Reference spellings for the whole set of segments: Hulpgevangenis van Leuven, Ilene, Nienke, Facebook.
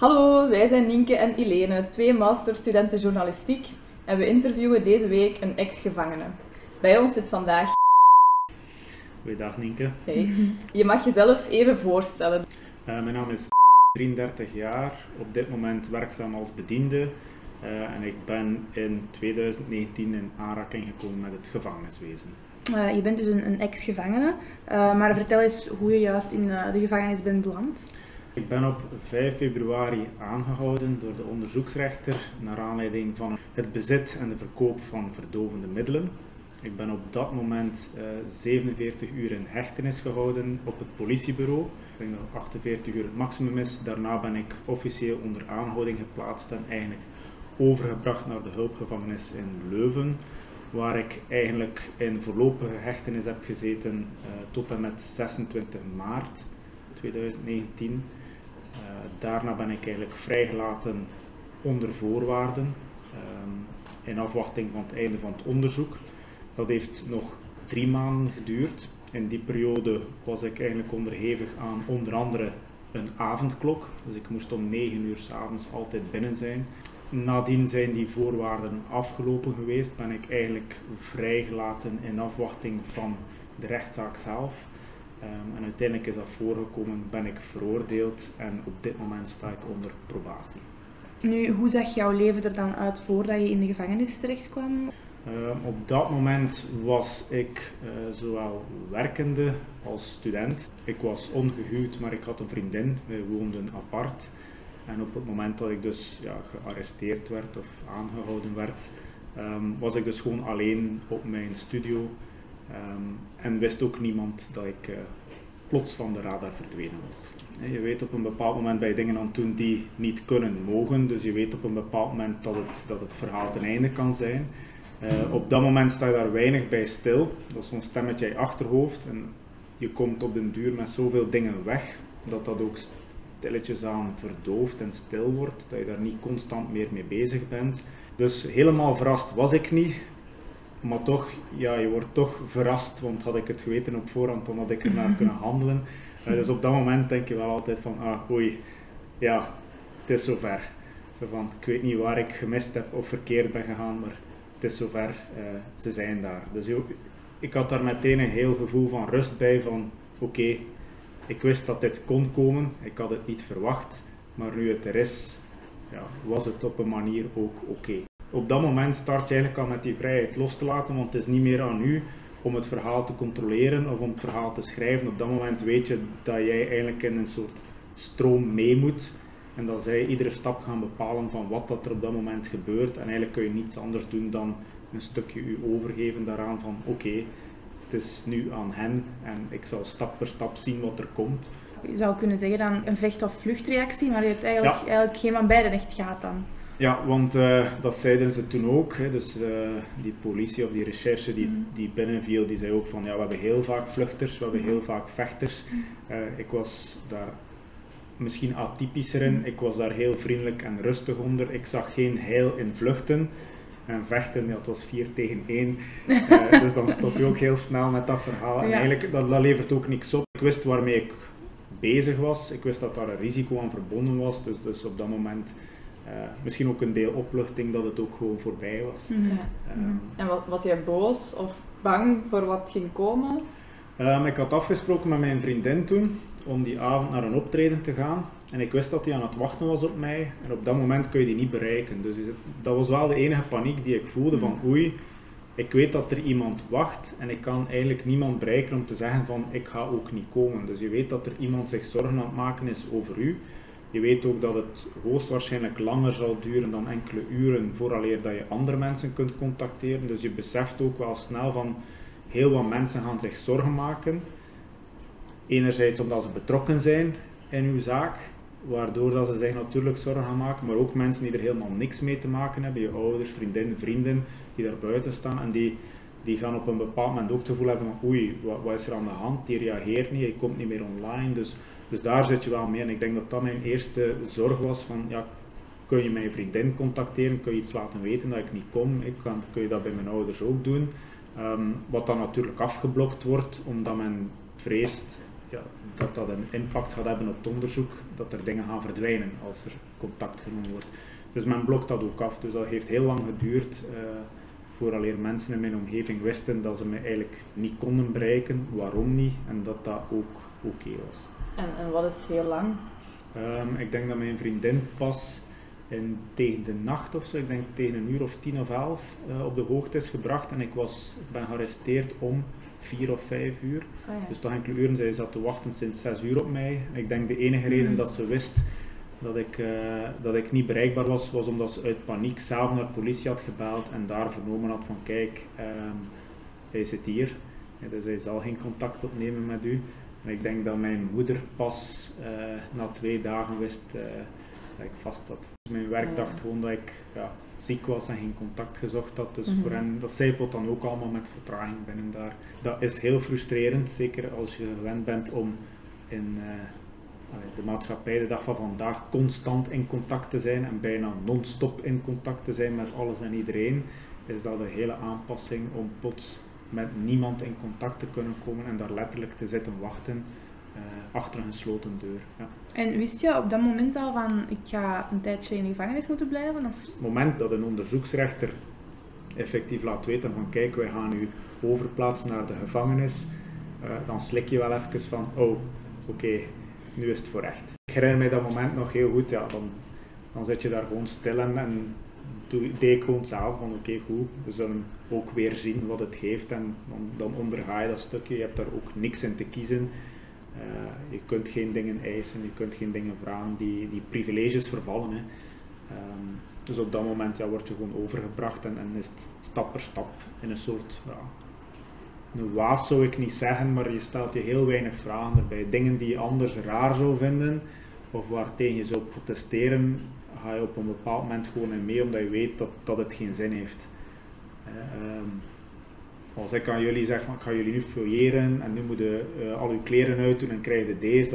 Hallo, wij zijn Nienke en Ilene, twee masterstudenten journalistiek en we interviewen deze week een ex-gevangene. Bij ons zit vandaag... Goeiedag Nienke. Hey. Je mag jezelf even voorstellen. Mijn naam is 33 jaar, op dit moment werkzaam als bediende en ik ben in 2019 in aanraking gekomen met het gevangeniswezen. Je bent dus een ex-gevangene, maar vertel eens hoe je juist in de gevangenis bent beland. Ik ben op 5 februari aangehouden door de onderzoeksrechter naar aanleiding van het bezit en de verkoop van verdovende middelen. Ik ben op dat moment 47 uur in hechtenis gehouden op het politiebureau. Ik denk dat 48 uur het maximum is. Daarna ben ik officieel onder aanhouding geplaatst en eigenlijk overgebracht naar de Hulpgevangenis in Leuven, waar ik eigenlijk in voorlopige hechtenis heb gezeten tot en met 26 maart 2019. Daarna ben ik eigenlijk vrijgelaten onder voorwaarden, in afwachting van het einde van het onderzoek. Dat heeft nog 3 maanden geduurd. In die periode was ik eigenlijk onderhevig aan onder andere een avondklok. Dus ik moest om 9 uur 's avonds altijd binnen zijn. Nadien zijn die voorwaarden afgelopen geweest. Ben ik eigenlijk vrijgelaten in afwachting van de rechtszaak zelf. En uiteindelijk is dat voorgekomen, ben ik veroordeeld en op dit moment sta ik onder probatie. Nu, hoe zag jouw leven er dan uit voordat je in de gevangenis terechtkwam? Op dat moment was ik zowel werkende als student. Ik was ongehuwd, maar ik had een vriendin. Wij woonden apart. En op het moment dat ik dus gearresteerd werd of aangehouden werd, was ik dus gewoon alleen op mijn studio. En wist ook niemand dat ik plots van de radar verdwenen was. Je weet op een bepaald moment bij dingen aan het doen die niet kunnen mogen. Dus je weet op een bepaald moment dat het verhaal ten einde kan zijn. Op dat moment sta je daar weinig bij stil. Dat is zo'n stemmetje in je achterhoofd. En je komt op den duur met zoveel dingen weg, dat ook stilletjes aan verdoofd en stil wordt. Dat je daar niet constant meer mee bezig bent. Dus helemaal verrast was ik niet. Maar toch, je wordt toch verrast, want had ik het geweten op voorhand, dan had ik ernaar kunnen handelen. Dus op dat moment denk je wel altijd van, oei, ja, het is zover. Zo van, ik weet niet waar ik gemist heb of verkeerd ben gegaan, maar het is zover, ze zijn daar. Dus ik had daar meteen een heel gevoel van rust bij, van oké, ik wist dat dit kon komen, ik had het niet verwacht, maar nu het er is, was het op een manier ook oké. Op dat moment start je eigenlijk al met die vrijheid los te laten, want het is niet meer aan u om het verhaal te controleren of om het verhaal te schrijven. Op dat moment weet je dat jij eigenlijk in een soort stroom mee moet en dat zij iedere stap gaan bepalen van wat dat er op dat moment gebeurt. En eigenlijk kun je niets anders doen dan een stukje u overgeven daaraan van oké, het is nu aan hen en ik zal stap per stap zien wat er komt. Je zou kunnen zeggen dan een vecht- of vluchtreactie, maar je hebt eigenlijk geen van beiden echt gehad dan. Ja, want dat zeiden ze toen ook, hè. Dus die politie of die recherche die binnenviel, die zei ook van we hebben heel vaak vluchters, we hebben heel vaak vechters. Ik was daar misschien atypischer in, ik was daar heel vriendelijk en rustig onder. Ik zag geen heil in vluchten en vechten, dat was 4-1. Dus dan stop je ook heel snel met dat verhaal en eigenlijk, dat levert ook niks op. Ik wist waarmee ik bezig was, ik wist dat daar een risico aan verbonden was, dus op dat moment... misschien ook een deel opluchting dat het ook gewoon voorbij was. En was jij boos of bang voor wat ging komen? Ik had afgesproken met mijn vriendin toen om die avond naar een optreden te gaan. En ik wist dat die aan het wachten was op mij. En op dat moment kun je die niet bereiken. Dus dat was wel de enige paniek die ik voelde van oei, ik weet dat er iemand wacht en ik kan eigenlijk niemand bereiken om te zeggen van ik ga ook niet komen. Dus je weet dat er iemand zich zorgen aan het maken is over u. Je weet ook dat het hoogstwaarschijnlijk langer zal duren dan enkele uren vooraleer dat je andere mensen kunt contacteren. Dus je beseft ook wel snel van heel wat mensen gaan zich zorgen maken. Enerzijds omdat ze betrokken zijn in uw zaak, waardoor dat ze zich natuurlijk zorgen gaan maken. Maar ook mensen die er helemaal niks mee te maken hebben. Je ouders, vriendinnen, vrienden die daar buiten staan en die gaan op een bepaald moment ook het gevoel hebben van oei, wat is er aan de hand? Die reageert niet, je komt niet meer online. Dus daar zit je wel mee en ik denk dat mijn eerste zorg was van kun je mijn vriendin contacteren, kun je iets laten weten dat ik niet kom, kun je dat bij mijn ouders ook doen. Wat dan natuurlijk afgeblokt wordt, omdat men vreest ja, dat dat een impact gaat hebben op het onderzoek, dat er dingen gaan verdwijnen als er contact genomen wordt. Dus men blokt dat ook af, dus dat heeft heel lang geduurd vooraleer mensen in mijn omgeving wisten dat ze me eigenlijk niet konden bereiken, waarom niet, en dat dat ook oké was. En wat is heel lang? Ik denk dat mijn vriendin pas tegen de nacht of zo, ik denk tegen 22:10 of 23:11 op de hoogte is gebracht en ik ben gearresteerd om 4 of 5 uur. Oh ja. Dus toch enkele uren, zij zat te wachten sinds 6 uur op mij. Ik denk de enige reden dat ze wist dat ik niet bereikbaar was omdat ze uit paniek s'avonds naar de politie had gebeld en daar vernomen had van kijk, hij zit hier, dus hij zal geen contact opnemen met u. En ik denk dat mijn moeder pas na 2 dagen wist dat ik vast zat. Mijn werk dacht gewoon dat ik ziek was en geen contact gezocht had, dus voor hen, dat zijpelt dan ook allemaal met vertraging binnen daar. Dat is heel frustrerend, zeker als je gewend bent om in de maatschappij de dag van vandaag constant in contact te zijn en bijna non-stop in contact te zijn met alles en iedereen, is dat een hele aanpassing om plots met niemand in contact te kunnen komen en daar letterlijk te zitten wachten achter een gesloten deur. Ja. En wist je op dat moment al van ik ga een tijdje in de gevangenis moeten blijven? Of? Het moment dat een onderzoeksrechter effectief laat weten van kijk, wij gaan u overplaatsen naar de gevangenis, dan slik je wel even van oké, nu is het voor echt. Ik herinner mij dat moment nog heel goed, ja, dan zit je daar gewoon stil en deed ik gewoon zelf van oké, goed, we zullen ook weer zien wat het geeft en dan onderga je dat stukje, je hebt daar ook niks in te kiezen. Je kunt geen dingen eisen, je kunt geen dingen vragen, die privileges vervallen. Hè. Dus op dat moment word je gewoon overgebracht en is het stap per stap in een soort, een waas zou ik niet zeggen, maar je stelt je heel weinig vragen erbij. Dingen die je anders raar zou vinden of waartegen je zou protesteren, ga je op een bepaald moment gewoon in mee omdat je weet dat het geen zin heeft. Als ik aan jullie zeg van ik ga jullie nu fouilleren en nu moet je al uw kleren uitdoen en krijg je deze,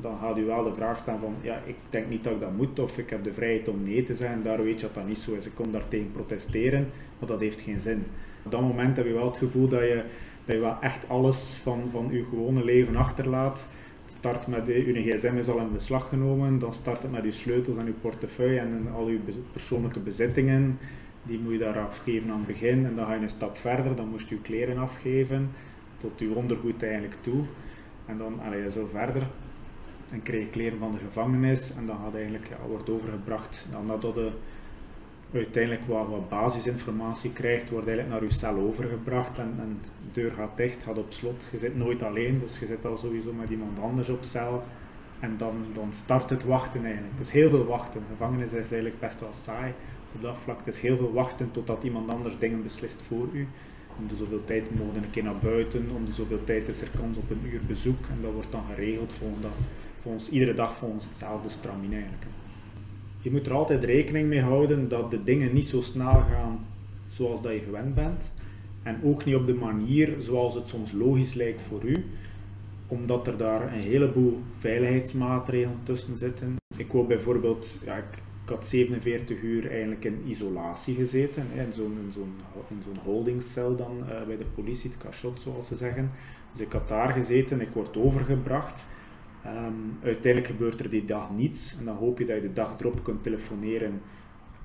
dan gaat u wel de vraag staan van ja, ik denk niet dat ik dat moet of ik heb de vrijheid om nee te zeggen, daar weet je dat dat niet zo is. Ik kom daar tegen protesteren, maar dat heeft geen zin. Op dat moment heb je wel het gevoel dat je wel echt alles van je gewone leven achterlaat. Het start met uw gsm is al in beslag genomen, dan start het met uw sleutels en uw portefeuille en al uw persoonlijke bezittingen. Die moet je daar afgeven aan het begin en dan ga je een stap verder, dan moest je je kleren afgeven tot je ondergoed eigenlijk toe en dan ga je zo verder. Dan krijg je kleren van de gevangenis en dan gaat eigenlijk, wordt overgebracht. Dan nadat je uiteindelijk wat basisinformatie krijgt, wordt eigenlijk naar je cel overgebracht en de deur gaat dicht, gaat op slot. Je zit nooit alleen, dus je zit al sowieso met iemand anders op cel en dan start het wachten eigenlijk. Het is heel veel wachten, de gevangenis is eigenlijk best wel saai. Op dat vlak. Het is heel veel wachten totdat iemand anders dingen beslist voor u. Om de zoveel tijd mogen een keer naar buiten, om de zoveel tijd is er kans op een uur bezoek en dat wordt dan geregeld volgens iedere dag volgens hetzelfde stramine eigenlijk. Je moet er altijd rekening mee houden dat de dingen niet zo snel gaan zoals dat je gewend bent en ook niet op de manier zoals het soms logisch lijkt voor u, omdat er daar een heleboel veiligheidsmaatregelen tussen zitten. Ik wil bijvoorbeeld, ik had 47 uur eigenlijk in isolatie gezeten, in zo'n holdingscel dan bij de politie, het cachot zoals ze zeggen. Dus ik had daar gezeten, ik word overgebracht. Uiteindelijk gebeurt er die dag niets en dan hoop je dat je de dag erop kunt telefoneren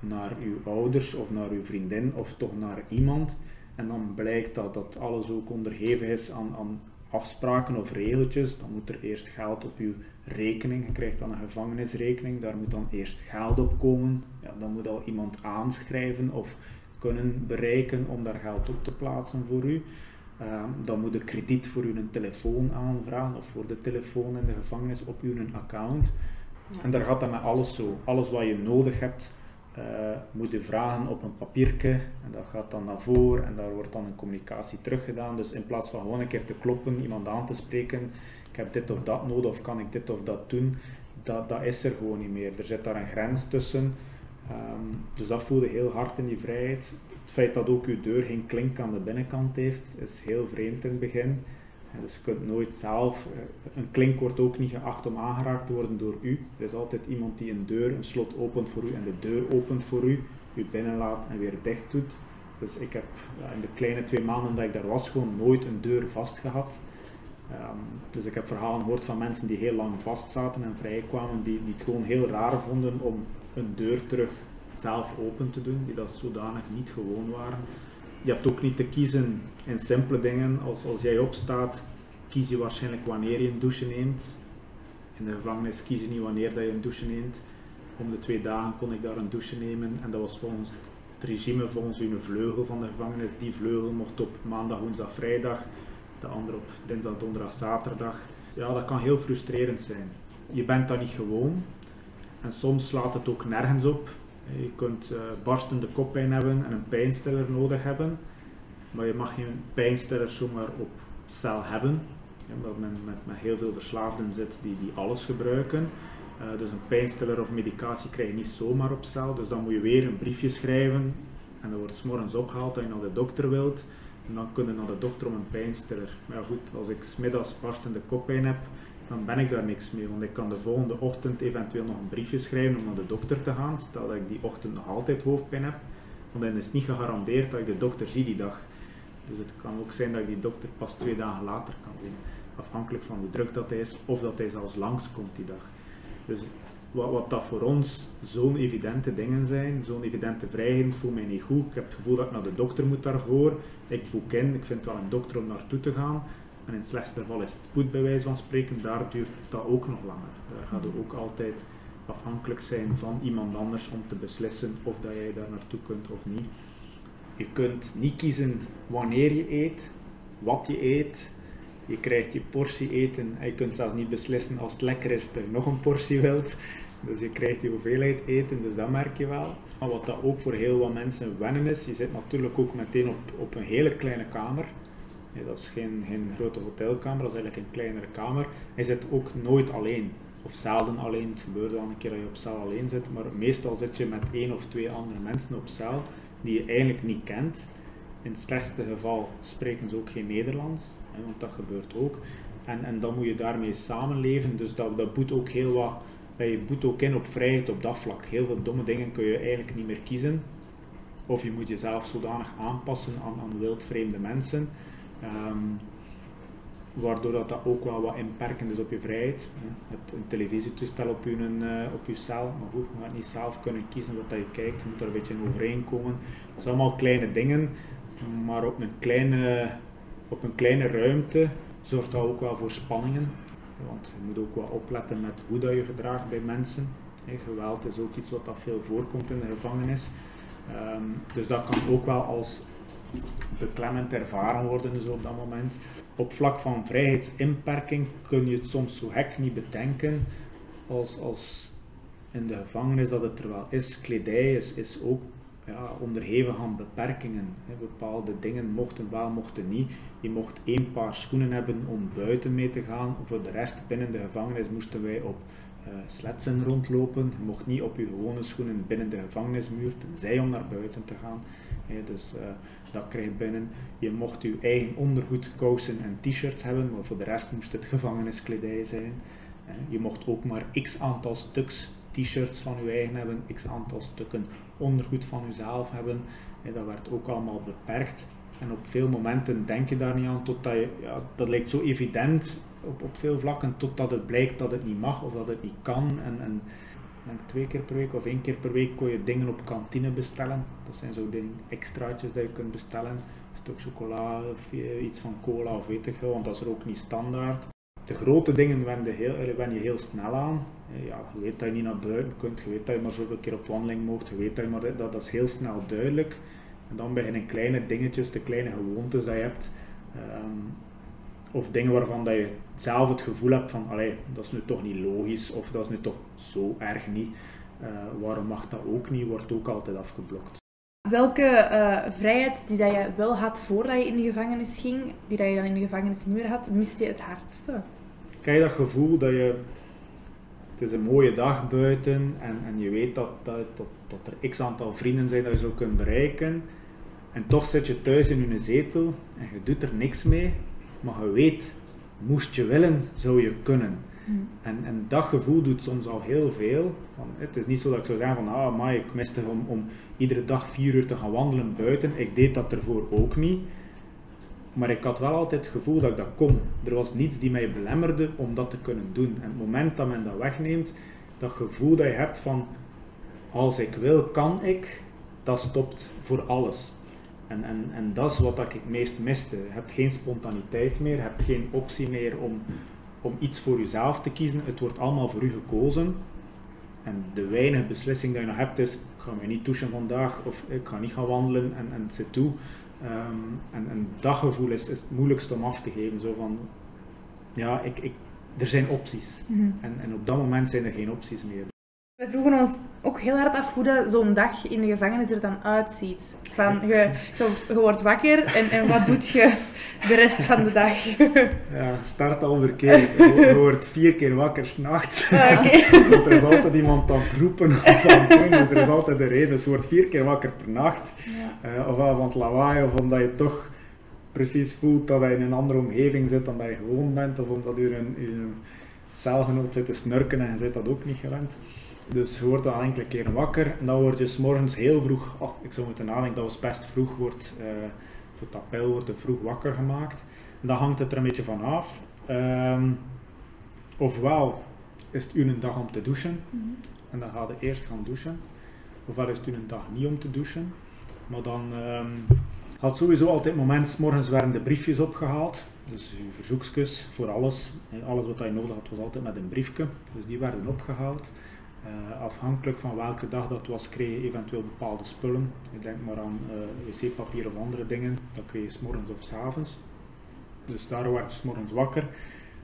naar uw ouders of naar uw vriendin of toch naar iemand. En dan blijkt dat alles ook onderhevig is aan afspraken of regeltjes. Dan moet er eerst geld op uw rekening, je krijgt dan een gevangenisrekening, daar moet dan eerst geld op komen. Ja, dan moet al iemand aanschrijven of kunnen bereiken om daar geld op te plaatsen voor u. Dan moet je krediet voor uw telefoon aanvragen of voor de telefoon in de gevangenis op uw account. Ja. En daar gaat dat met alles zo. Alles wat je nodig hebt, moet je vragen op een papiertje en dat gaat dan naar voren en daar wordt dan een communicatie teruggedaan. Dus in plaats van gewoon een keer te kloppen, iemand aan te spreken, ik heb dit of dat nodig of kan ik dit of dat doen, dat is er gewoon niet meer. Er zit daar een grens tussen, dus dat voelde heel hard in die vrijheid. Het feit dat ook uw deur geen klink aan de binnenkant heeft, is heel vreemd in het begin. En dus je kunt nooit zelf, een klink wordt ook niet geacht om aangeraakt te worden door u. Er is altijd iemand die een slot opent voor u en de deur opent voor u, u binnenlaat en weer dicht doet. Dus ik heb in de kleine 2 maanden dat ik daar was gewoon nooit een deur vastgehad. Dus ik heb verhalen gehoord van mensen die heel lang vastzaten en vrijkwamen, die het gewoon heel raar vonden om een deur terug zelf open te doen, die dat zodanig niet gewoon waren. Je hebt ook niet te kiezen in simpele dingen, als jij opstaat, kies je waarschijnlijk wanneer je een douche neemt. In de gevangenis kies je niet wanneer dat je een douche neemt. Om de 2 dagen kon ik daar een douche nemen en dat was volgens het regime, volgens hun vleugel van de gevangenis. Die vleugel mocht op maandag, woensdag, vrijdag, de andere op dinsdag, donderdag, zaterdag. Ja, dat kan heel frustrerend zijn. Je bent dat niet gewoon en soms slaat het ook nergens op. Je kunt barstende koppijn hebben en een pijnstiller nodig hebben, maar je mag geen pijnstiller zomaar op cel hebben, omdat men met heel veel verslaafden zit die alles gebruiken. Dus een pijnstiller of medicatie krijg je niet zomaar op cel, dus dan moet je weer een briefje schrijven en dat wordt 's morgens opgehaald dat je naar de dokter wilt en dan kun je naar de dokter om een pijnstiller. Maar ja, goed, als ik 's middags barstende koppijn heb, dan ben ik daar niks mee, want ik kan de volgende ochtend eventueel nog een briefje schrijven om naar de dokter te gaan, stel dat ik die ochtend nog altijd hoofdpijn heb, want dan is het niet gegarandeerd dat ik de dokter zie die dag. Dus het kan ook zijn dat ik die dokter pas 2 dagen later kan zien, afhankelijk van hoe druk dat hij is, of dat hij zelfs langskomt die dag. Dus wat dat voor ons zo'n evidente dingen zijn, zo'n evidente vrijheid, ik voel mij niet goed, ik heb het gevoel dat ik naar de dokter moet daarvoor, ik boek in, ik vind wel een dokter om naartoe te gaan, en in het slechtste geval is het spoed bij wijze van spreken, daar duurt dat ook nog langer. Daar ga je ook altijd afhankelijk zijn van iemand anders om te beslissen of dat jij daar naartoe kunt of niet. Je kunt niet kiezen wanneer je eet, wat je eet, je krijgt je portie eten en je kunt zelfs niet beslissen als het lekker is dat je nog een portie wilt. Dus je krijgt die hoeveelheid eten, dus dat merk je wel. Maar wat dat ook voor heel wat mensen wennen is, je zit natuurlijk ook meteen op een hele kleine kamer. Ja, dat is geen grote hotelkamer, dat is eigenlijk een kleinere kamer. Hij zit ook nooit alleen, of zelden alleen. Het gebeurt wel een keer dat je op cel alleen zit, maar meestal zit je met 1 of 2 andere mensen op cel die je eigenlijk niet kent. In het slechtste geval spreken ze ook geen Nederlands, hè, want dat gebeurt ook. En dan moet je daarmee samenleven, dus dat boet ook heel wat. Je boet ook in op vrijheid op dat vlak. Heel veel domme dingen kun je eigenlijk niet meer kiezen. Of je moet jezelf zodanig aanpassen aan wildvreemde mensen. Waardoor dat ook wel wat inperkend is op je vrijheid. Je hebt een televisietoestel op je cel, maar goed, je gaat niet zelf kunnen kiezen wat je kijkt, je moet er een beetje in overeenkomen. Dat zijn allemaal kleine dingen, maar op een kleine ruimte zorgt dat ook wel voor spanningen. Want je moet ook wel opletten met hoe dat je gedraagt bij mensen. Geweld is ook iets wat dat veel voorkomt in de gevangenis. Dus dat kan ook wel als beklemmend ervaren worden dus op dat moment. Op vlak van vrijheidsinperking kun je het soms zo hek niet bedenken als in de gevangenis dat het er wel is. Kledij is ook onderhevig aan beperkingen. Bepaalde dingen mochten wel, mochten niet. Je mocht 1 paar schoenen hebben om buiten mee te gaan. Voor de rest binnen de gevangenis moesten wij op sletsen rondlopen. Je mocht niet op je gewone schoenen binnen de gevangenismuur, tenzij om naar buiten te gaan. Dus dat krijg je binnen. Je mocht je eigen ondergoed, kousen en t-shirts hebben, maar voor de rest moest het gevangeniskledij zijn. Je mocht ook maar x aantal stuks t-shirts van je eigen hebben, x aantal stukken ondergoed van jezelf hebben. Dat werd ook allemaal beperkt. En op veel momenten denk je daar niet aan, totdat je, dat lijkt zo evident op veel vlakken, totdat het blijkt dat het niet mag of dat het niet kan. En 2 keer per week of 1 keer per week kon je dingen op kantine bestellen. Dat zijn zo dingen, extraatjes dat je kunt bestellen. Een stuk chocola of iets van cola of weet ik veel, want dat is er ook niet standaard. De grote dingen wen je heel snel aan. Ja, je weet dat je niet naar buiten kunt, je weet dat je maar zoveel keer op wandeling mag, je weet dat je maar... Dat is heel snel duidelijk. En dan beginnen kleine dingetjes, de kleine gewoontes die je hebt. Of dingen waarvan dat je zelf het gevoel hebt van, allee, dat is nu toch niet logisch, of dat is nu toch zo erg niet. Waarom mag dat ook niet, wordt ook altijd afgeblokt. Welke vrijheid die dat je wel had voordat je in de gevangenis ging, die dat je dan in de gevangenismuur had, miste je het hardste? Krijg je dat gevoel dat je, het is een mooie dag buiten en je weet dat er x aantal vrienden zijn dat je zo kunt bereiken. En toch zit je thuis in je zetel en je doet er niks mee. Maar je weet, moest je willen, zou je kunnen. En dat gevoel doet soms al heel veel. Het is niet zo dat ik zou zeggen van, maar ik miste om iedere dag 4 uur te gaan wandelen buiten. Ik deed dat ervoor ook niet. Maar ik had wel altijd het gevoel dat ik dat kon. Er was niets die mij belemmerde om dat te kunnen doen. En het moment dat men dat wegneemt, dat gevoel dat je hebt van als ik wil, kan ik, dat stopt voor alles. En dat is wat ik het meest miste. Je hebt geen spontaniteit meer, je hebt geen optie meer om iets voor jezelf te kiezen. Het wordt allemaal voor u gekozen. En de weinige beslissing die je nog hebt is, ik ga mij niet douchen vandaag of ik ga niet gaan wandelen en het zit toe. En dat gevoel is het moeilijkste om af te geven. Zo van, ja, er zijn opties. Mm-hmm. En op dat moment zijn er geen opties meer. We vroegen ons ook heel hard af hoe dat zo'n dag in de gevangenis er dan uitziet. Van, je wordt wakker en wat doet je de rest van de dag? Ja, start al verkeerd. Je wordt 4 keer wakker 's nachts. Ah, okay. Want er is altijd iemand aan het roepen of aan het doen, dus er is altijd een reden. Dus je wordt 4 keer wakker per nacht. Ja. Of aan het lawaai, of omdat je toch precies voelt dat je in een andere omgeving zit dan dat je gewoon bent. Of omdat je in een celgenoot zit te snurken en je zit dat ook niet gewend. Dus je wordt al enkele keer wakker en dan word je 's morgens heel vroeg, ik zou moeten nadenken, dat was best vroeg, voor het appel wordt er vroeg wakker gemaakt. En dan hangt het er een beetje van af. Ofwel is het u een dag om te douchen, mm-hmm. en dan ga je eerst gaan douchen. Ofwel is het u een dag niet om te douchen, maar dan had sowieso altijd het moment, 's morgens werden de briefjes opgehaald. Dus uw verzoekjes voor alles, alles wat je nodig had was altijd met een briefje, dus die werden opgehaald. Afhankelijk van welke dag dat was, kreeg je eventueel bepaalde spullen. Ik denk maar aan wc-papier of andere dingen, dat kreeg je 's morgens of 's avonds. Dus daar werd je 's morgens wakker.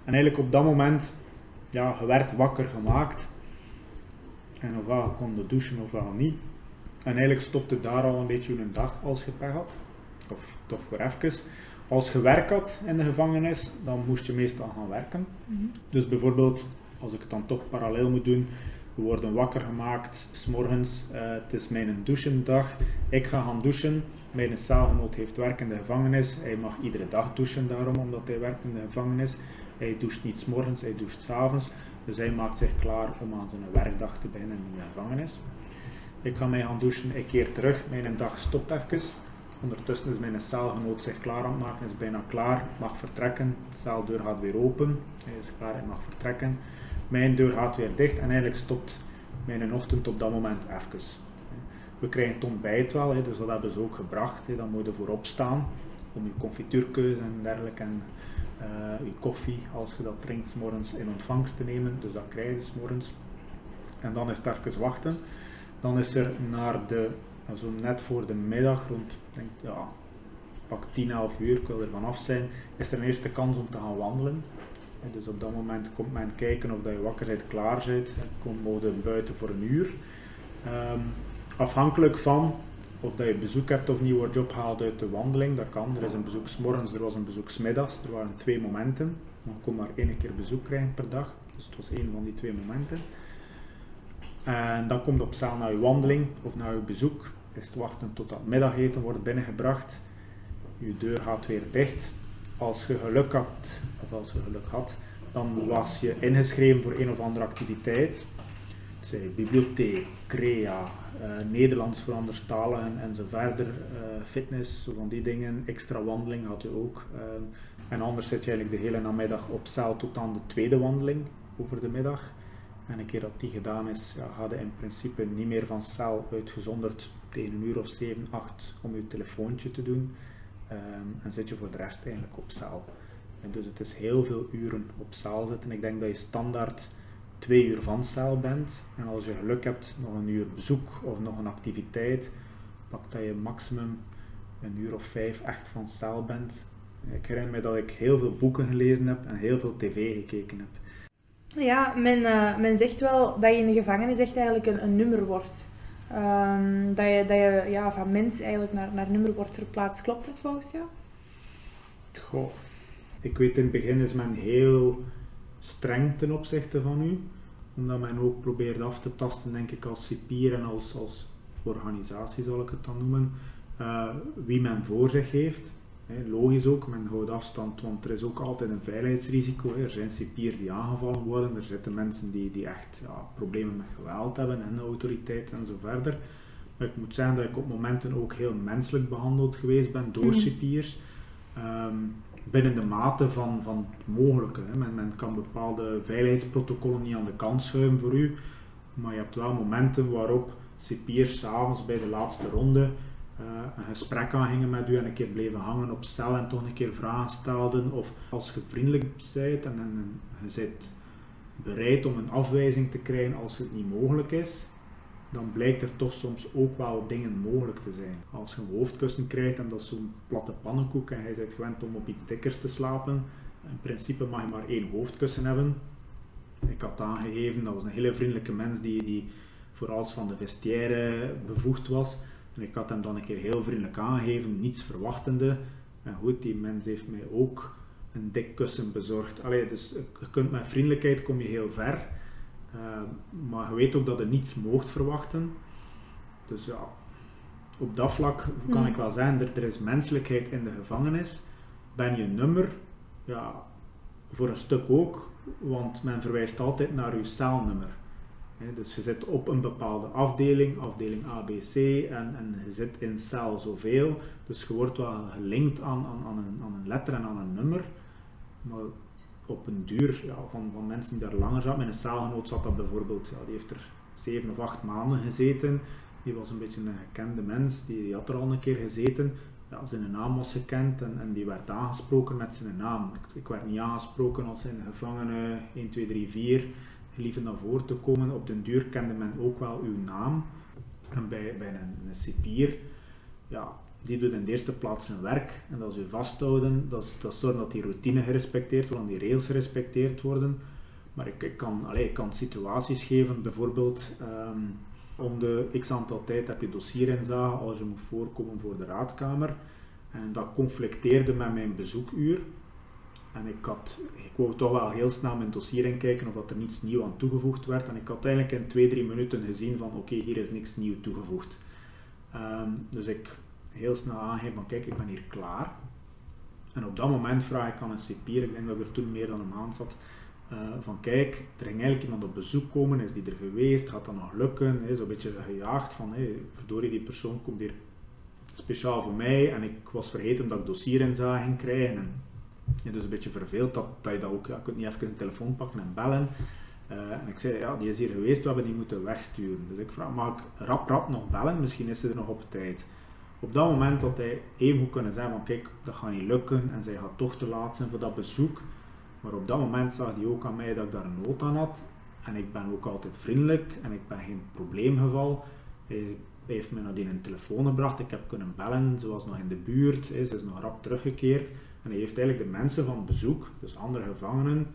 En eigenlijk op dat moment, ja, je werd wakker gemaakt. En ofwel je kon je douchen ofwel niet. En eigenlijk stopte daar al een beetje een dag als je pech had. Of toch voor even. Als je werk had in de gevangenis, dan moest je meestal gaan werken. Mm-hmm. Dus bijvoorbeeld, als ik het dan toch parallel moet doen, we worden wakker gemaakt, 's morgens, het is mijn douchendag, ik ga gaan douchen. Mijn celgenoot heeft werk in de gevangenis, hij mag iedere dag douchen daarom, omdat hij werkt in de gevangenis. Hij doucht niet 's morgens, hij doucht 's avonds, dus hij maakt zich klaar om aan zijn werkdag te beginnen in de gevangenis. Ik ga mij gaan douchen, ik keer terug, mijn dag stopt even. Ondertussen is mijn celgenoot zich klaar aan het maken, is bijna klaar, mag vertrekken. De celdeur gaat weer open, hij is klaar, hij mag vertrekken. Mijn deur gaat weer dicht en eigenlijk stopt mijn ochtend op dat moment even. We krijgen het ontbijt wel, dus dat hebben ze ook gebracht. Dan moet je voorop staan om je confituurkeuze en dergelijke en je koffie, als je dat drinkt, 's morgens in ontvangst te nemen. Dus dat krijg je 's morgens. En dan is het even wachten. Dan is er zo net voor de middag, rond pak 10, 11 uur, ik wil er vanaf zijn, is er een eerste kans om te gaan wandelen. En dus op dat moment komt men kijken of dat je wakker bent, klaar bent. Komt mogen buiten voor een uur. Afhankelijk van of dat je bezoek hebt of niet, wordt je opgehaald uit de wandeling. Dat kan. Er is een bezoek 's morgens, er was een bezoek 's middags. Er waren 2 momenten. Je kon maar 1 keer bezoek krijgen per dag. Dus het was 1 van die 2 momenten. En dan komt op zaal naar je wandeling of naar je bezoek. Is het wachten totdat middageten wordt binnengebracht. Je deur gaat weer dicht. Als je geluk had, dan was je ingeschreven voor een of andere activiteit. Het zijn bibliotheek, crea, Nederlands voor anderstaligen en zo verder, fitness, zo van die dingen, extra wandeling had je ook. En anders zit je eigenlijk de hele namiddag op cel tot aan de tweede wandeling over de middag. En een keer dat die gedaan is, ga je in principe niet meer van cel uitgezonderd tegen een uur of 7, 8 om je telefoontje te doen. En zit je voor de rest eigenlijk op cel. En dus het is heel veel uren op cel zitten. Ik denk dat je standaard 2 uur van cel bent. En als je geluk hebt, nog een uur bezoek of nog een activiteit, pak dat je maximum een uur of 5 echt van cel bent. Ik herinner me dat ik heel veel boeken gelezen heb en heel veel tv gekeken heb. Ja, men zegt wel dat je in de gevangenis echt eigenlijk een nummer wordt. Dat je van mens eigenlijk naar nummer wordt verplaatst. Klopt dat volgens jou? Goh, ik weet in het begin is men heel streng ten opzichte van u. Omdat men ook probeert af te tasten, denk ik, als cipier en als organisatie zal ik het dan noemen. Wie men voor zich heeft. Logisch ook, men houdt afstand, want er is ook altijd een veiligheidsrisico. Er zijn cipiers die aangevallen worden, er zitten mensen die echt problemen met geweld hebben en de autoriteit en zo verder. Maar ik moet zeggen dat ik op momenten ook heel menselijk behandeld geweest ben door cipiers. binnen de mate van het mogelijke. Hè. Men kan bepaalde veiligheidsprotocollen niet aan de kant schuiven voor u, maar je hebt wel momenten waarop cipiers 's avonds bij de laatste ronde een gesprek aangingen met u en een keer bleven hangen op cel en toch een keer vragen stelden, of als je vriendelijk bent en je bent bereid om een afwijzing te krijgen als het niet mogelijk is, dan blijkt er toch soms ook wel dingen mogelijk te zijn. Als je een hoofdkussen krijgt en dat is zo'n platte pannenkoek en je bent gewend om op iets dikkers te slapen, in principe mag je maar 1 hoofdkussen hebben. Ik had aangegeven, dat was een hele vriendelijke mens die voor alles van de vestiaire bevoegd was. En ik had hem dan een keer heel vriendelijk aangegeven, niets verwachtende. En goed, die mens heeft mij ook een dik kussen bezorgd. Allee, dus je kunt met vriendelijkheid kom je heel ver. Maar je weet ook dat je niets moogt verwachten. Dus ja, op dat vlak kan ik wel zeggen, er is menselijkheid in de gevangenis. Ben je nummer? Ja, voor een stuk ook. Want men verwijst altijd naar je celnummer. He, dus je zit op een bepaalde afdeling, afdeling ABC, en je zit in cel zoveel. Dus je wordt wel gelinkt aan een letter en aan een nummer. Maar op een duur, ja, van mensen die daar langer zaten, mijn celgenoot zat dat bijvoorbeeld, ja, die heeft er 7 of 8 maanden gezeten. Die was een beetje een gekende mens, die had er al een keer gezeten. Ja, zijn naam was gekend en die werd aangesproken met zijn naam. Ik werd niet aangesproken als een gevangene 1, 2, 3, 4. Liever naar voren te komen. Op den duur kende men ook wel uw naam. En bij een cipier, ja, die doet in de eerste plaats zijn werk. En dat is u vasthouden, dat is zorgen dat die routine gerespecteerd wordt, die rails gerespecteerd worden. Maar ik kan situaties geven, bijvoorbeeld om de x aantal tijd heb je dossier inzage als je moet voorkomen voor de raadkamer. En dat conflicteerde met mijn bezoekuur. En ik wou toch wel heel snel mijn dossier inkijken of dat er niets nieuw aan toegevoegd werd. En ik had eigenlijk in 2-3 minuten gezien van oké, hier is niks nieuw toegevoegd. Dus ik heel snel aangeef van kijk, ik ben hier klaar. En op dat moment vraag ik aan een cipier, ik denk dat ik er toen meer dan een maand zat, van kijk, er ging eigenlijk iemand op bezoek komen, is die er geweest, gaat dat nog lukken? He, zo'n beetje gejaagd van verdorie, die persoon komt hier speciaal voor mij en ik was vergeten dat ik dossier in zou gaan krijgen. Ja, dus een beetje verveeld dat je dat ook, ja, je kunt niet even een telefoon pakken en bellen. En ik zei, ja, die is hier geweest, we hebben die moeten wegsturen. Dus ik vraag, mag ik rap nog bellen? Misschien is ze er nog op tijd. Op dat moment had hij even goed kunnen zeggen van kijk, dat gaat niet lukken en zij gaat toch te laat zijn voor dat bezoek. Maar op dat moment zag hij ook aan mij dat ik daar een nood aan had. En ik ben ook altijd vriendelijk en ik ben geen probleemgeval. Hij heeft mij nadien een telefoon gebracht, ik heb kunnen bellen, ze was nog in de buurt, ze is nog rap teruggekeerd. En hij heeft eigenlijk de mensen van bezoek, dus andere gevangenen,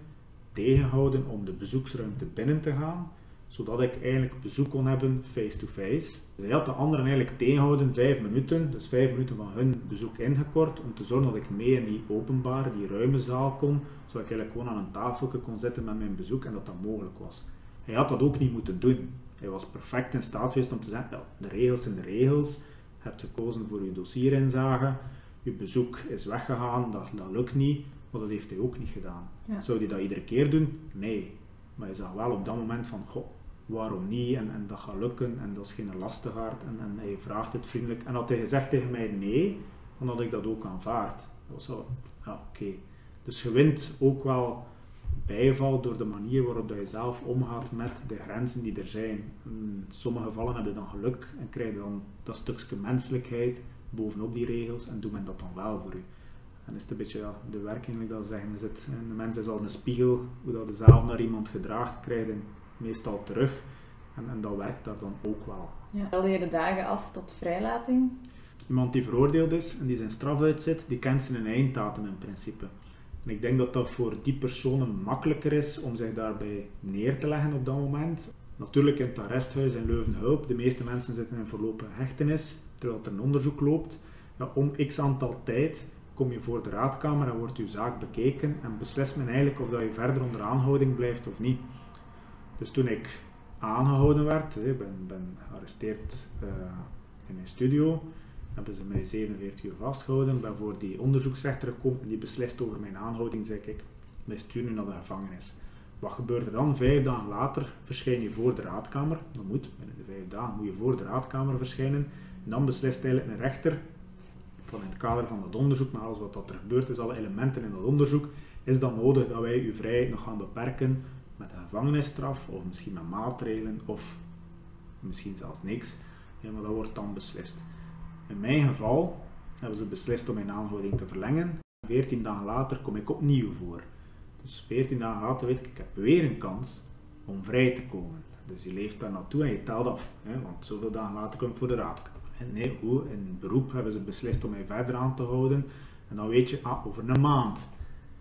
tegengehouden om de bezoeksruimte binnen te gaan, zodat ik eigenlijk bezoek kon hebben face-to-face. Dus hij had de anderen eigenlijk tegengehouden 5 minuten, dus 5 minuten van hun bezoek ingekort, om te zorgen dat ik mee in die openbare, die ruime zaal kon, zodat ik eigenlijk gewoon aan een tafeltje kon zitten met mijn bezoek en dat dat mogelijk was. Hij had dat ook niet moeten doen. Hij was perfect in staat geweest om te zeggen, ja, de regels zijn de regels, je hebt gekozen voor je dossierinzage. Uw bezoek is weggegaan, dat lukt niet, maar dat heeft hij ook niet gedaan. Ja. Zou hij dat iedere keer doen? Nee. Maar je zag wel op dat moment van, goh, waarom niet? En dat gaat lukken, en dat is geen lastigaard, en hij vraagt het vriendelijk. En had hij gezegd tegen mij nee, dan had ik dat ook aanvaard. Dat was zo, ja, oké. Dus je wint ook wel bijval door de manier waarop dat je zelf omgaat met de grenzen die er zijn. In sommige gevallen heb je dan geluk, en krijg je dan dat stukje menselijkheid bovenop die regels en doet men dat dan wel voor u. En is het een beetje ja, de werking, dat zeggen is het. En de mens is als een spiegel, hoe dat je zelf naar iemand gedraagt krijgt en meestal terug. En dat werkt daar dan ook wel. Ja. Telde je de dagen af tot vrijlating? Iemand die veroordeeld is en die zijn straf uitzit, die kent zijn einddatum in principe. En ik denk dat dat voor die personen makkelijker is om zich daarbij neer te leggen op dat moment. Natuurlijk in het arresthuis in Leuven-Hulp, de meeste mensen zitten in voorlopige hechtenis. Terwijl er een onderzoek loopt, ja, om x aantal tijd kom je voor de raadkamer en wordt je zaak bekeken en beslist men eigenlijk of dat je verder onder aanhouding blijft of niet. Dus toen ik aangehouden werd, ik ben gearresteerd in mijn studio, hebben ze mij 47 uur vastgehouden, ben voor die onderzoeksrechter gekomen en die beslist over mijn aanhouding, zei ik, wij sturen u naar de gevangenis. Wat gebeurt er dan? 5 dagen later verschijn je voor de raadkamer, dat moet, binnen de 5 dagen moet je voor de raadkamer verschijnen. En dan beslist eigenlijk een rechter dan in het kader van dat onderzoek, met alles wat dat er gebeurd is, alle elementen in dat onderzoek, is dan nodig dat wij uw vrijheid nog gaan beperken met een gevangenisstraf, of misschien met maatregelen, of misschien zelfs niks. Ja, maar dat wordt dan beslist. In mijn geval hebben ze beslist om mijn aanhouding te verlengen. 14 dagen later kom ik opnieuw voor. Dus 14 dagen later weet ik, ik heb weer een kans om vrij te komen. Dus je leeft daar naartoe en je telt af, hè? Want zoveel dagen later kom ik voor de raadkamer. Nee, hoe? In beroep hebben ze beslist om mij verder aan te houden. En dan weet je, ah, over een maand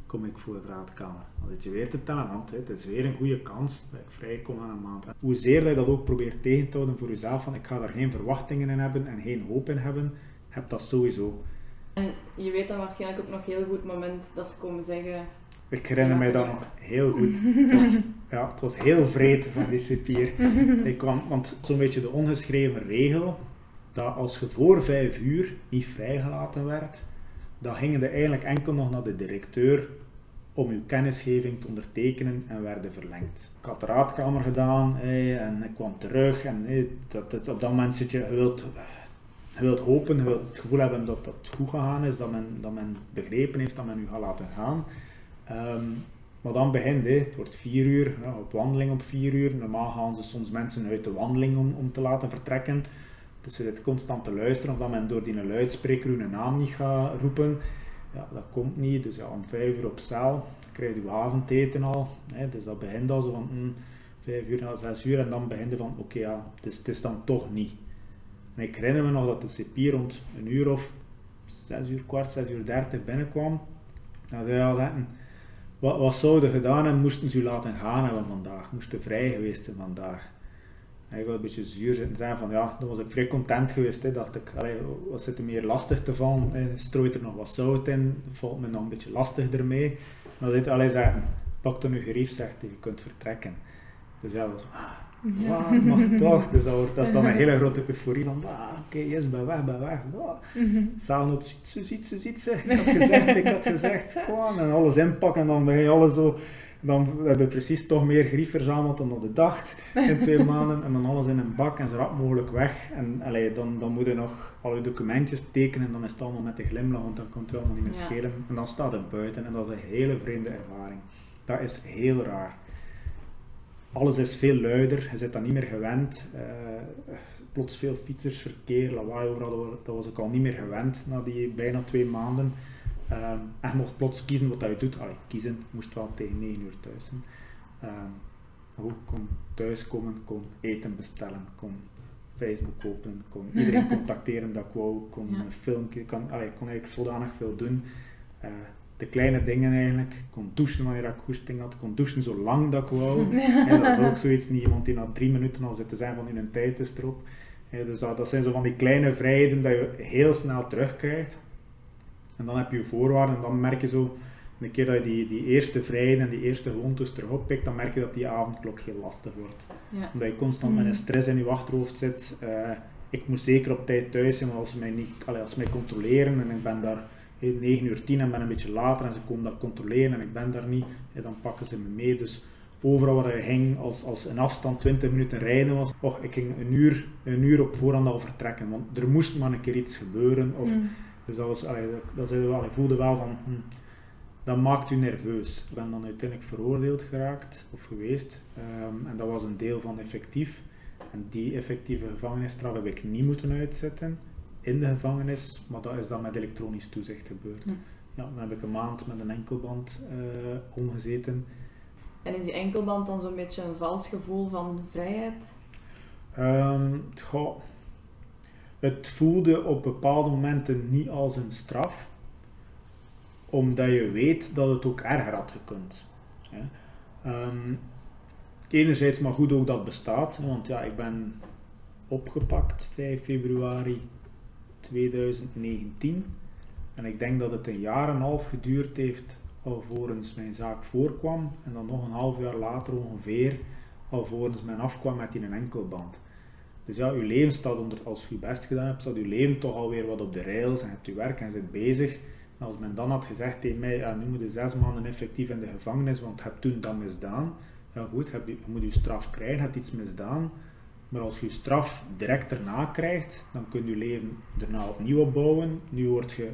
kom ik voor de raadkamer. Dan zit je weer te tellen, want het is weer een goede kans dat ik vrij kom aan een maand. Hoezeer dat je dat ook probeert tegen te houden voor jezelf, van ik ga daar geen verwachtingen in hebben en geen hoop in hebben, heb dat sowieso. En je weet dan waarschijnlijk ook nog heel goed het moment dat ze komen zeggen... Ik herinner mij dat nog heel goed. Het was heel vreed van die cipier. Ik kwam, want zo'n beetje de ongeschreven regel, dat als je voor 5 uur niet vrijgelaten werd, dan gingen je eigenlijk enkel nog naar de directeur om je kennisgeving te ondertekenen en werden verlengd. Ik had de raadkamer gedaan en ik kwam terug en op dat moment zit je, je wilt hopen, je wilt het gevoel hebben dat dat goed gegaan is, dat men begrepen heeft, dat men u gaat laten gaan. Maar dan begint het, het wordt 4 uur, op wandeling op 4 uur. Normaal gaan ze soms mensen uit de wandeling om te laten vertrekken. Dus je zit constant te luisteren of dat men door die luidspreker hun naam niet gaat roepen. Ja, dat komt niet, dus ja, om 5 uur op cel, dan krijg je avondeten al. Hè, dus dat begint al zo van 5 uur naar 6 uur en dan begint je van oké, ja, het is dan toch niet. En ik herinner me nog dat de cipier rond 6:15, 6:30 binnenkwam. En zei al zeggen, wat zouden gedaan en moesten ze u laten gaan hebben vandaag? Moesten vrij geweest zijn vandaag? En ik was een beetje zuur zitten zijn van ja, dan was ik vrij content geweest. Hè. Dacht ik, wat zit er meer lastig te vallen? Strooit er nog wat zout in? Valt me nog een beetje lastig ermee? En dan zit hij zeggen, pak dan uw gerief, zegt hij, je kunt vertrekken. Dus ja, dat was ja, maar toch. Dus dat is dan een hele grote euforie van, oké, yes, ben weg. Zaalnoot, ziet ze, ik had gezegd, gewoon, en alles inpakken en dan begin je alles zo. Dan hebben we precies toch meer grief verzameld dan dat ik dacht in 2 maanden. En dan alles in een bak en zo rap mogelijk weg. En dan moet je nog al je documentjes tekenen en dan is het allemaal met de glimlach, want dan komt het allemaal niet meer schelen. En dan staat het buiten en dat is een hele vreemde ervaring. Dat is heel raar. Alles is veel luider, je zit dat niet meer gewend. Plots veel fietsersverkeer, lawaai overal, dat was ik al niet meer gewend na die bijna 2 maanden. En je mocht plots kiezen wat je doet. Allee, kiezen, moest wel tegen 9 uur thuis zijn. Ook kon thuiskomen, kon eten bestellen, kon Facebook openen, kon iedereen contacteren dat ik wou, kon een filmpje, kon eigenlijk zodanig veel doen. De kleine dingen eigenlijk. Ik kon douchen wanneer ik goesting had. Ik kon douchen zo lang dat ik wou. Dat is ook zoiets, niet iemand die na 3 minuten al zit te zijn van in een tijd is erop. Dus dat zijn zo van die kleine vrijheden dat je heel snel terugkrijgt. En dan heb je voorwaarden en dan merk je zo, een keer dat je die eerste vrijheden en die eerste gewoontes terug oppikt, dan merk je dat die avondklok heel lastig wordt. Ja. Omdat je constant met een stress in je achterhoofd zit. Ik moet zeker op tijd thuis zijn, maar als ze mij controleren en ik ben daar 9:10 en ben een beetje later en ze komen dat controleren en ik ben daar niet, dan pakken ze me mee. Dus overal waar je ging, als een afstand 20 minuten rijden was, ik ging een uur op voorhand al vertrekken, want er moest maar een keer iets gebeuren. Dus ik voelde wel van, dat maakt u nerveus. Ik ben dan uiteindelijk veroordeeld geraakt, of geweest, en dat was een deel van effectief. En die effectieve gevangenisstraf heb ik niet moeten uitzetten in de gevangenis, maar dat is dan met elektronisch toezicht gebeurd. Ja, dan heb ik 1 maand met een enkelband omgezeten. En is die enkelband dan zo'n beetje een vals gevoel van vrijheid? Het voelde op bepaalde momenten niet als een straf, omdat je weet dat het ook erger had gekund. Ja. Enerzijds maar goed ook dat bestaat, want ja, ik ben opgepakt 5 februari 2019 en ik denk dat het 1,5 jaar geduurd heeft alvorens mijn zaak voorkwam en dan nog 1,5 jaar later ongeveer alvorens men afkwam met die enkelband. Dus ja, uw leven staat als je je best gedaan hebt, staat uw leven toch alweer wat op de rails en hebt je werk en je zit bezig. En als men dan had gezegd tegen mij, ja, nu moet je 6 maanden effectief in de gevangenis, want je hebt toen dat misdaan. Ja goed, je moet je straf krijgen, je hebt iets misdaan. Maar als je je straf direct erna krijgt, dan kun je je leven daarna opnieuw opbouwen. Nu word je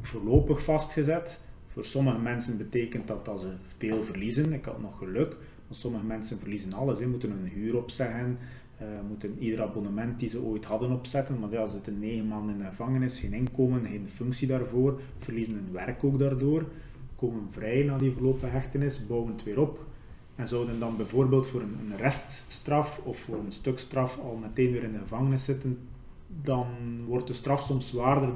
voorlopig vastgezet. Voor sommige mensen betekent dat dat ze veel verliezen. Ik had nog geluk, maar sommige mensen verliezen alles. Ze moeten hun huur opzeggen, moeten ieder abonnement die ze ooit hadden opzetten. Maar ja, ze zitten 9 maanden in de gevangenis, geen inkomen, geen functie daarvoor. Verliezen hun werk ook daardoor. Komen vrij na die voorlopige hechtenis, bouwen het weer op. En zouden dan bijvoorbeeld voor een reststraf of voor een stuk straf al meteen weer in de gevangenis zitten, dan wordt de straf soms zwaarder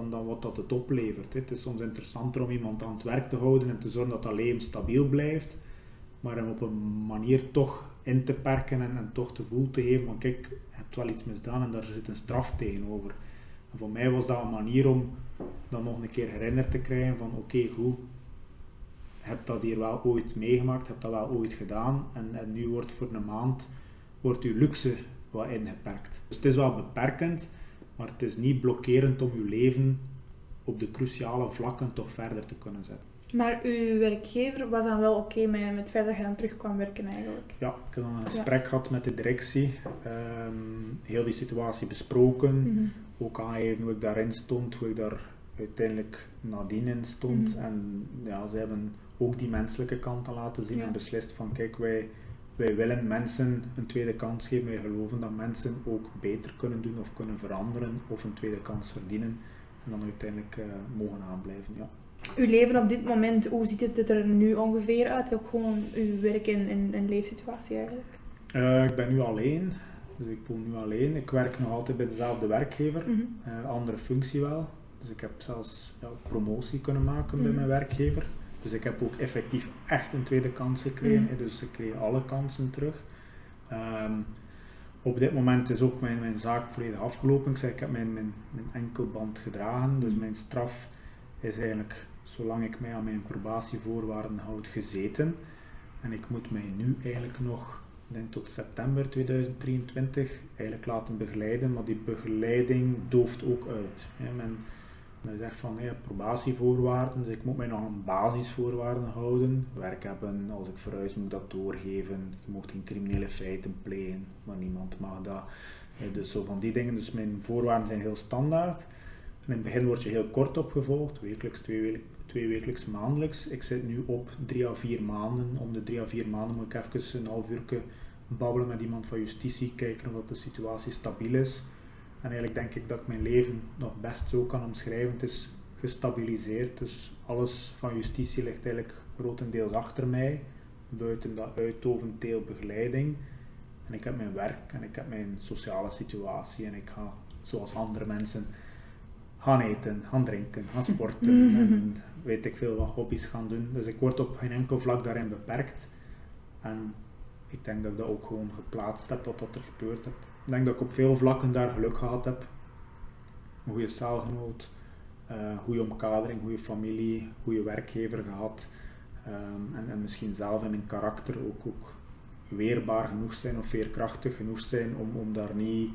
dan wat dat het oplevert. Het is soms interessanter om iemand aan het werk te houden en te zorgen dat dat leven stabiel blijft, maar hem op een manier toch in te perken en toch te voel te geven van kijk, je hebt wel iets misdaan en daar zit een straf tegenover. En voor mij was dat een manier om dan nog een keer herinnerd te krijgen van oké, goed. Heb dat hier wel ooit meegemaakt, heb dat wel ooit gedaan en nu wordt voor een maand uw luxe wat ingeperkt. Dus het is wel beperkend, maar het is niet blokkerend om uw leven op de cruciale vlakken toch verder te kunnen zetten. Maar uw werkgever was dan wel oké met het feit dat je dan terug kwam werken eigenlijk? Ja, ik heb dan een gesprek gehad met de directie, heel die situatie besproken, ook aangegeven hoe ik daarin stond, hoe ik daar uiteindelijk nadien in stond en ja, ze hebben ook die menselijke kant te laten zien en beslist van kijk, wij willen mensen een tweede kans geven, wij geloven dat mensen ook beter kunnen doen of kunnen veranderen of een tweede kans verdienen en dan uiteindelijk mogen aanblijven. Ja. Uw leven op dit moment, hoe ziet het er nu ongeveer uit? Ook gewoon uw werk en leefsituatie eigenlijk? Ik ben nu alleen, dus ik woon nu alleen. Ik werk nog altijd bij dezelfde werkgever, andere functie wel. Dus ik heb zelfs promotie kunnen maken bij mijn werkgever. Dus ik heb ook effectief echt een tweede kans gekregen. Dus ik kreeg alle kansen terug. Op dit moment is ook mijn zaak volledig afgelopen. Ik zei, ik heb mijn enkelband gedragen. Dus mijn straf is eigenlijk, zolang ik mij aan mijn probatievoorwaarden houd, gezeten. En ik moet mij nu eigenlijk nog, ik denk tot september 2023, eigenlijk laten begeleiden. Maar die begeleiding dooft ook uit. Men zegt van probatievoorwaarden, dus ik moet mij nog aan basisvoorwaarden houden. Werk hebben, als ik verhuis moet ik dat doorgeven. Je mag geen criminele feiten plegen, maar niemand mag dat. Dus zo van die dingen. Dus mijn voorwaarden zijn heel standaard. En in het begin word je heel kort opgevolgd, wekelijks, tweewekelijks, maandelijks. Ik zit nu op 3 à 4 maanden. Om de 3 à 4 maanden moet ik even een half uurtje babbelen met iemand van justitie, kijken of de situatie stabiel is. En eigenlijk denk ik dat ik mijn leven nog best zo kan omschrijven. Het is gestabiliseerd, dus alles van justitie ligt eigenlijk grotendeels achter mij. Buiten dat uitdovendeel begeleiding. En ik heb mijn werk en ik heb mijn sociale situatie. En ik ga, zoals andere mensen, gaan eten, gaan drinken, gaan sporten. En weet ik veel wat hobby's gaan doen. Dus ik word op geen enkel vlak daarin beperkt. En ik denk dat ik dat ook gewoon geplaatst heb, wat er gebeurd heeft. Ik denk dat ik op veel vlakken daar geluk gehad heb. Een goede celgenoot, goede omkadering, goede familie, goede werkgever gehad. En misschien zelf in mijn karakter ook weerbaar genoeg zijn of veerkrachtig genoeg zijn om daar niet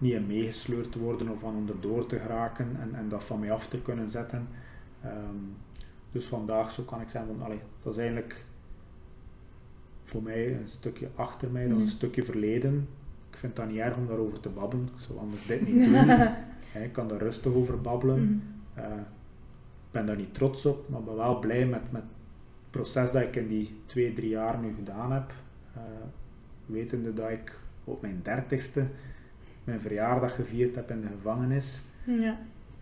in meegesleurd te worden of aan onderdoor te geraken en dat van mij af te kunnen zetten. Dus vandaag zo kan ik zeggen, dat is eigenlijk voor mij een stukje achter mij, dat is een stukje verleden. Ik vind dat niet erg om daarover te babbelen, ik zou anders dit niet doen. Ik kan daar rustig over babbelen. Ik ben daar niet trots op, maar ben wel blij met het proces dat ik in die 2-3 jaar nu gedaan heb. Wetende dat ik op mijn 30ste mijn verjaardag gevierd heb in de gevangenis.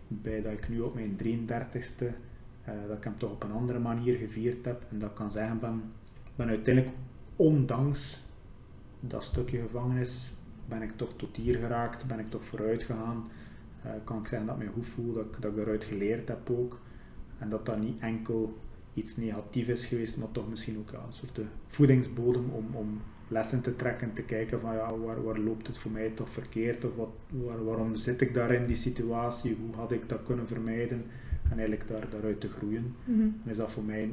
Bij dat ik nu op mijn 33ste, dat ik hem toch op een andere manier gevierd heb. En dat ik kan zeggen, ben uiteindelijk ondanks dat stukje gevangenis, ben ik toch tot hier geraakt, ben ik toch vooruit gegaan. Kan ik zeggen dat ik me goed voel, dat ik eruit geleerd heb ook. En dat dat niet enkel iets negatiefs is geweest, maar toch misschien ook een soort voedingsbodem om lessen te trekken, te kijken van waar loopt het voor mij toch verkeerd, of waarom zit ik daar in die situatie, hoe had ik dat kunnen vermijden en eigenlijk daaruit te groeien. En is dat voor mij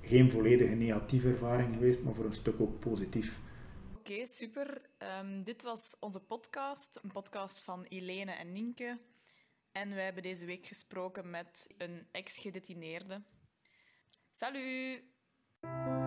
geen volledige negatieve ervaring geweest, maar voor een stuk ook positief. Oké, super. Dit was onze podcast, een podcast van Ilene en Nienke. En wij hebben deze week gesproken met een ex-gedetineerde. Salut!